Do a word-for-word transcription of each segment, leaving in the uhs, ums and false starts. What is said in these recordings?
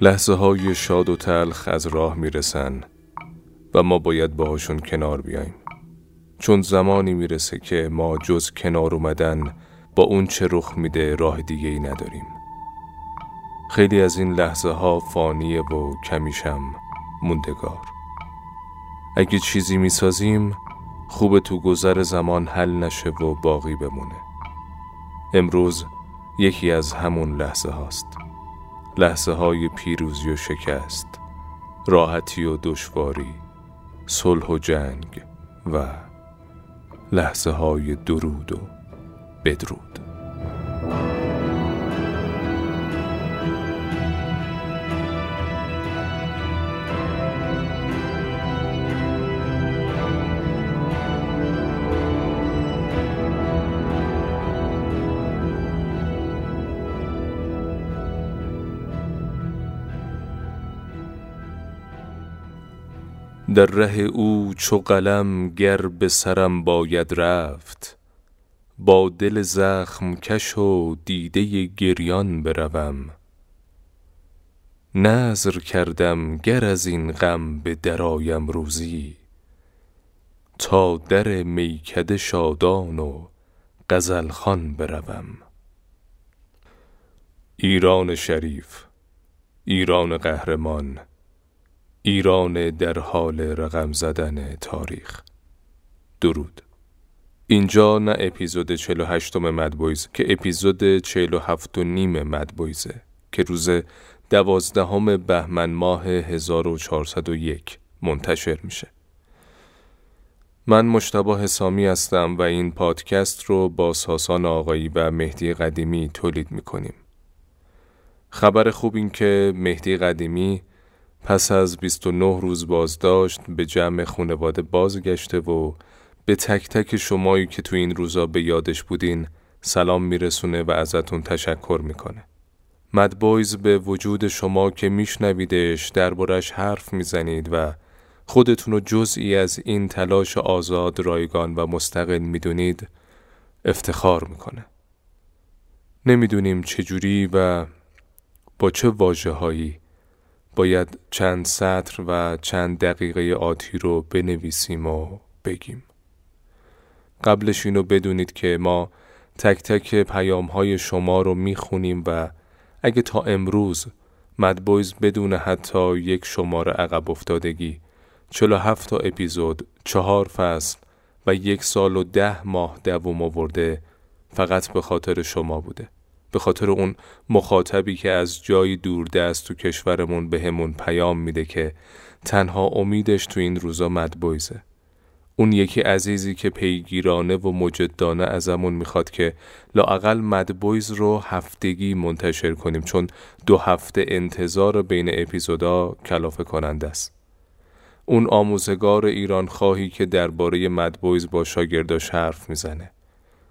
لحظه های شاد و تلخ از راه میرسن و ما باید باهاشون کنار بیاییم، چون زمانی میرسه که ما جز کنار اومدن با اون چه رخ میده راه دیگه ای نداریم. خیلی از این لحظه ها فانیه و کمیشم موندگار. اگه چیزی میسازیم خوبه تو گذر زمان حل نشه و باقی بمونه. امروز یکی از همون لحظه هاست، لحظه های پیروزی و شکست، راحتی و دشواری، صلح و جنگ و لحظه های درود و بدرود. در ره او چو قلم گر به سرم باید رفت، با دل زخم کش و دیده گریان بروم. نذر کردم گر از این غم به درایم روزی، تا در میکده شادان و غزلخوان بروم. ایران شریف، ایران قهرمان، ایران در حال رقم زدن تاریخ. درود. اینجا نه اپیزود چهل و هشت مدبویز که اپیزود چهل و هفت و نیم مدبویزه که روز دوازدهم بهمن ماه هزار و چهارصد و یک منتشر میشه. من مجتبی حصامی هستم و این پادکست رو با ساسان آقایی و مهدی قدیمی تولید میکنیم. خبر خوب این که مهدی قدیمی پس از بیست و نه روز بازداشت به جمع خانواده بازگشته و به تک تک شمایی که تو این روزا به یادش بودین سلام میرسونه و ازتون تشکر میکنه. مدبویز به وجود شما که میشنویدش دربارش حرف میزنید و خودتون رو جزئی از این تلاش آزاد، رایگان و مستقل میدونید افتخار میکنه. نمیدونیم چجوری و با چه واژه‌هایی باید چند سطر و چند دقیقه آتی رو بنویسیم و بگیم. قبلش اینو بدونید که ما تک تک پیام‌های شما رو میخونیم و اگه تا امروز مدبویز بدون حتی یک شماره عقب افتادگی چهل و هفت تا اپیزود، چهار فصل و یک سال و ده ماه دوام آورده، فقط به خاطر شما بوده. به خاطر اون مخاطبی که از جایی دوردست تو کشورمون به همون پیام میده که تنها امیدش تو این روزا مدبویزه. اون یکی عزیزی که پیگیرانه و مجدانه ازمون میخواد که لااقل مدبویز رو هفتگی منتشر کنیم، چون دو هفته انتظار بین اپیزودا کلافه کننده است. اون آموزگار ایران خواهی که درباره مدبویز با شاگرداش حرف میزنه.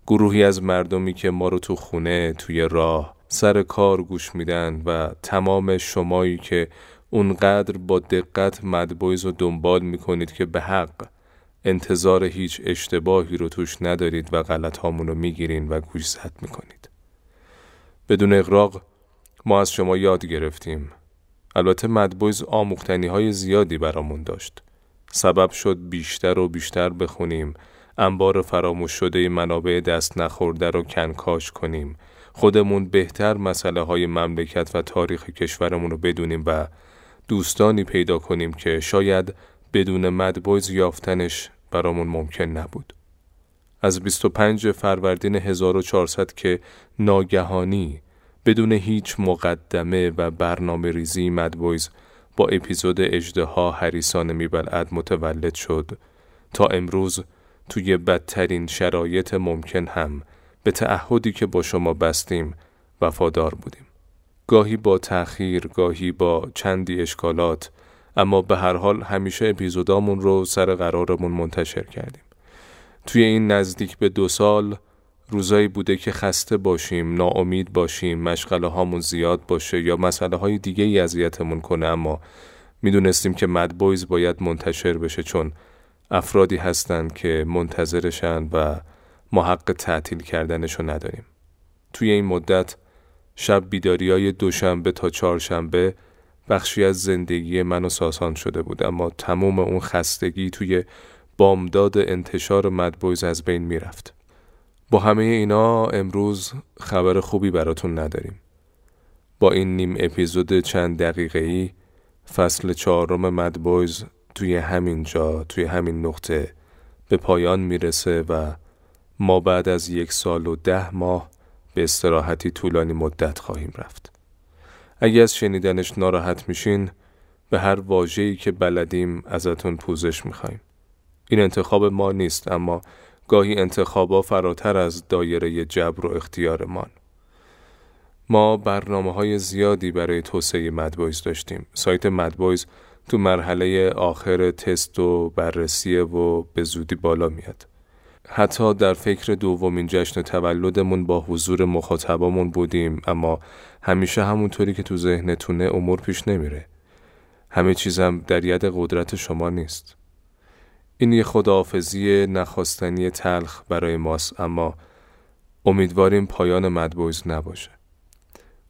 گروهی از مردمی که ما رو تو خونه، توی راه، سر کار گوش میدن و تمام شمایی که اونقدر با دقت مدبویز رو دنبال میکنید که به حق انتظار هیچ اشتباهی رو توش ندارید و غلط هامون رو میگیرین و گوش زد میکنید. بدون اغراق ما از شما یاد گرفتیم. البته مدبویز آموختنی های زیادی برامون داشت. سبب شد بیشتر و بیشتر بخونیم، انبار فراموش شده منابع دست نخورده رو کنکاش کنیم، خودمون بهتر مسئله های مملکت و تاریخ کشورمون رو بدونیم و دوستانی پیدا کنیم که شاید بدون مدبویز یافتنش برامون ممکن نبود. از بیست و پنج فروردین هزار و چهارصد که ناگهانی بدون هیچ مقدمه و برنامه ریزی مدبویز با اپیزود اژدها حریصانه میبلعد متولد شد تا امروز، توی بدترین شرایط ممکن هم به تعهدی که با شما بستیم وفادار بودیم. گاهی با تأخیر، گاهی با چندی اشکالات، اما به هر حال همیشه اپیزودامون رو سر قرارمون منتشر کردیم. توی این نزدیک به دو سال روزایی بوده که خسته باشیم، ناامید باشیم، مشغله هامون زیاد باشه یا مسئله های دیگه ای اذیتمون کنه، اما میدونستیم که مدبویز باید منتشر بشه چون افرادی هستند که منتظرشن و ما حق تعطیل کردنشو نداریم. توی این مدت شب بیداریای دوشنبه تا چهارشنبه بخشی از زندگی من و ساسان شده بود، اما تمام اون خستگی توی بامداد انتشار مدبویز از بین میرفت. با همه اینا امروز خبر خوبی براتون نداریم. با این نیم اپیزود چند دقیقه‌ای فصل چهارم مدبویز توی همین جا، توی همین نقطه به پایان میرسه و ما بعد از یک سال و ده ماه به استراحتی طولانی مدت خواهیم رفت. اگه از شنیدنش ناراحت میشین، به هر واژه‌ای که بلدیم ازتون پوزش میخوایم. این انتخاب ما نیست، اما گاهی انتخابا فراتر از دایره جبر و اختیار ما. ما برنامه‌های زیادی برای توسعه مدبویز داشتیم. سایت مدبویز تو مرحله آخر تست و بررسیه و به زودی بالا میاد. حتی در فکر دومین جشن تولدمون با حضور مخاطبامون بودیم، اما همیشه همونطوری که تو ذهنتونه امور پیش نمیره. همه چیزم در ید قدرت شما نیست. این یه خداحافظی نخواستنی تلخ برای ماست، اما امیدواریم پایان مدبویز نباشه.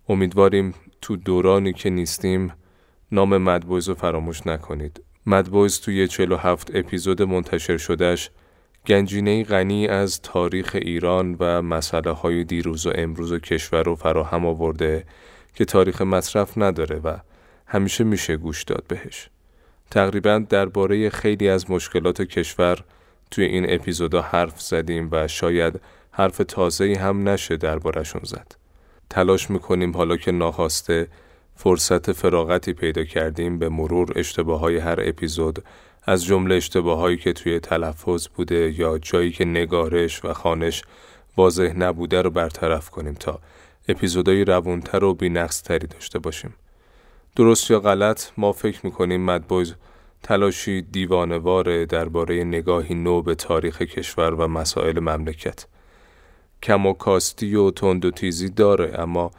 امیدواریم تو دورانی که نیستیم نام مدبویز رو فراموش نکنید. مدبویز توی چهل و هفت اپیزود منتشر شدهش گنجینه‌ای غنی از تاریخ ایران و مسائل دیروز و امروز و کشور رو فراهم آورده که تاریخ مصرف نداره و همیشه میشه گوش داد بهش. تقریبا درباره خیلی از مشکلات کشور توی این اپیزودا حرف زدیم و شاید حرف تازه‌ای هم نشه درباره‌شون زد. تلاش میکنیم حالا که ناخواسته فرصت فراغتی پیدا کردیم به مرور اشتباه‌های هر اپیزود، از جمله اشتباهایی که توی تلفظ بوده یا جایی که نگارش و خوانش واضح نبوده رو برطرف کنیم تا اپیزودهای روانتر و بی‌نقص‌تری داشته باشیم. درست یا غلط، ما فکر میکنیم مدبویز تلاشی دیوانه‌وار درباره نگاهی نو به تاریخ کشور و مسائل مملکت. کم و کاستی و تند و تیزی داره، اما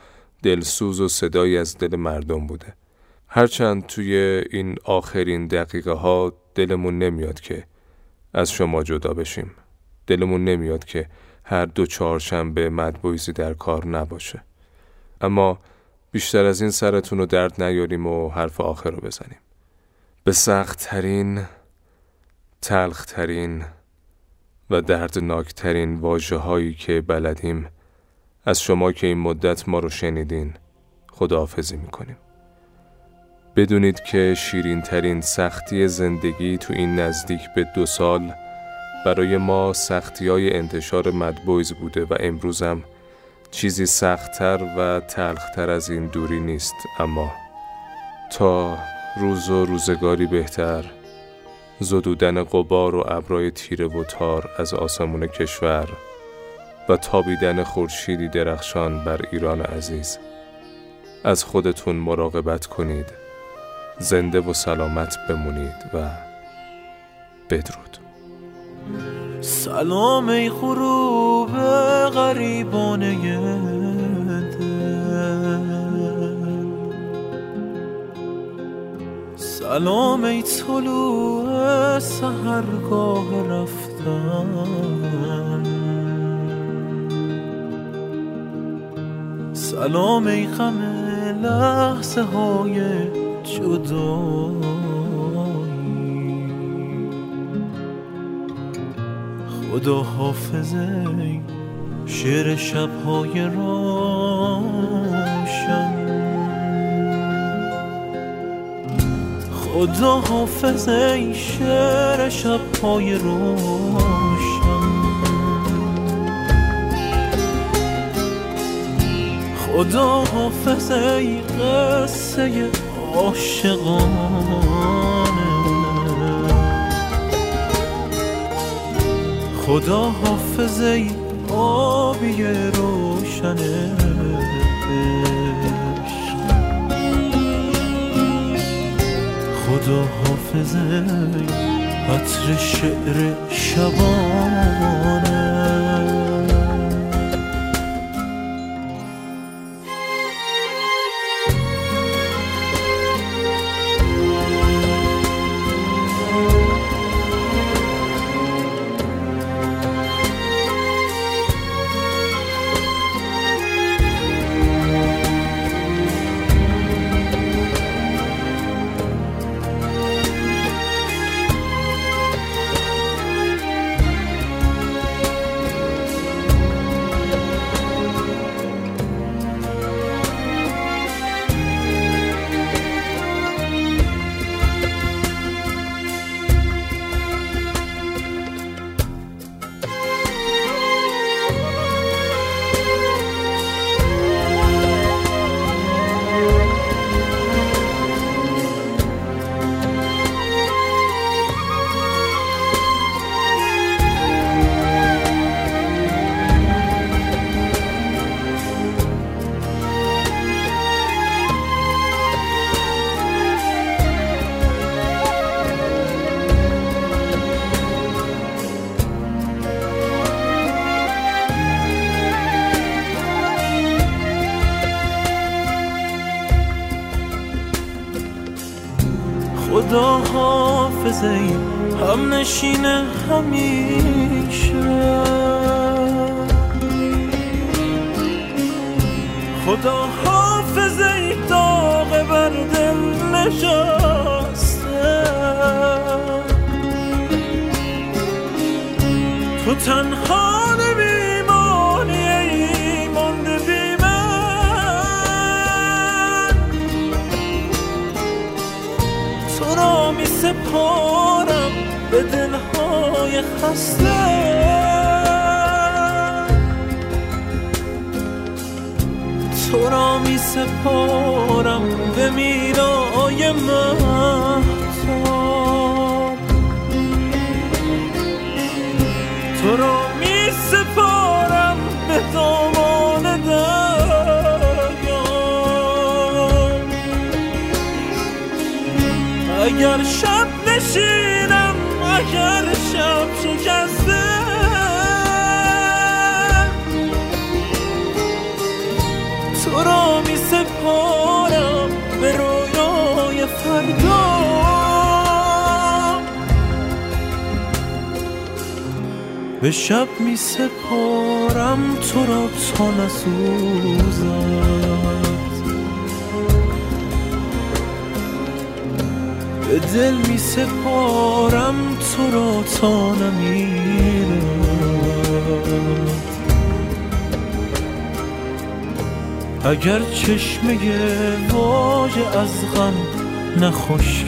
دلسوز و صدایی از دل مردم بوده. هرچند توی این آخرین دقیقه ها دلمون نمیاد که از شما جدا بشیم. دلمون نمیاد که هر دو چهارشنبه مدبویزی در کار نباشه. اما بیشتر از این سرتون رو درد نیاریم و حرف آخر رو بزنیم. به سخت‌ترین، تلخت‌ترین و دردناکترین واژه هایی که بلدیم از شما که این مدت ما رو شنیدین خداحافظی میکنیم. بدونید که شیرین ترین سختی زندگی تو این نزدیک به دو سال برای ما سختی های انتشار مدبویز بوده و امروزم چیزی سخت‌تر و تلختر از این دوری نیست. اما تا روز و روزگاری بهتر، زدودن غبار و ابرهای تیره و تار از آسمون کشور و تابیدن خورشیدی درخشان بر ایران عزیز، از خودتون مراقبت کنید، زنده و سلامت بمونید و بدرود. سلام ای غروب غریبانه دل، سلام ای طلوع سحرگاه رفتن، سلام ای غم لحظه های جدا. خدا حافظ ای شعر شب‌های روشن، خدا حافظ ای شعر شب‌های روشن، خدا حافظ ای قصه عاشقانه، خدا حافظ ای آبی روشن عشق، خدا حافظ ای عطر شعر شبانه. خدا حافظ ای هم نشین همیشه، خدا حافظ ای داغ بر دل نشسته، تو تنها نمیمانی ای مانده بی من، تو را می سپارم به دلهای خسته، تو را می سپارم به میرای مهتاب، تو را می سپارم به دامان دریا، اگر شب نشینم اگر شب شکسته، تو را می سپارم به رویای فردا، به شب می سپارم تو را تا نسوزد، به دل می سپارم تو را تا نمیرد، اگر چشمه واژه از غم نخشک،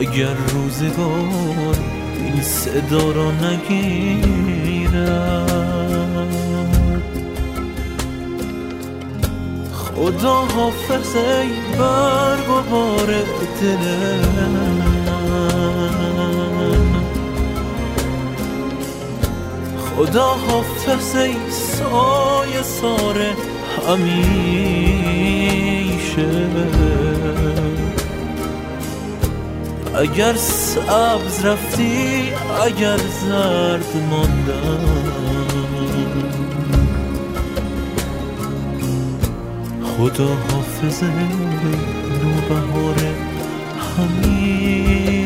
اگر روزگار این صدا را نگیرد، خدا حافظ ای برگ و بار دلم، خدا حافظ ای سایه ساره همیشه، اگر سبز رفتی اگر زرد ماندم، خدا حافظ ای نوبهار همیشه.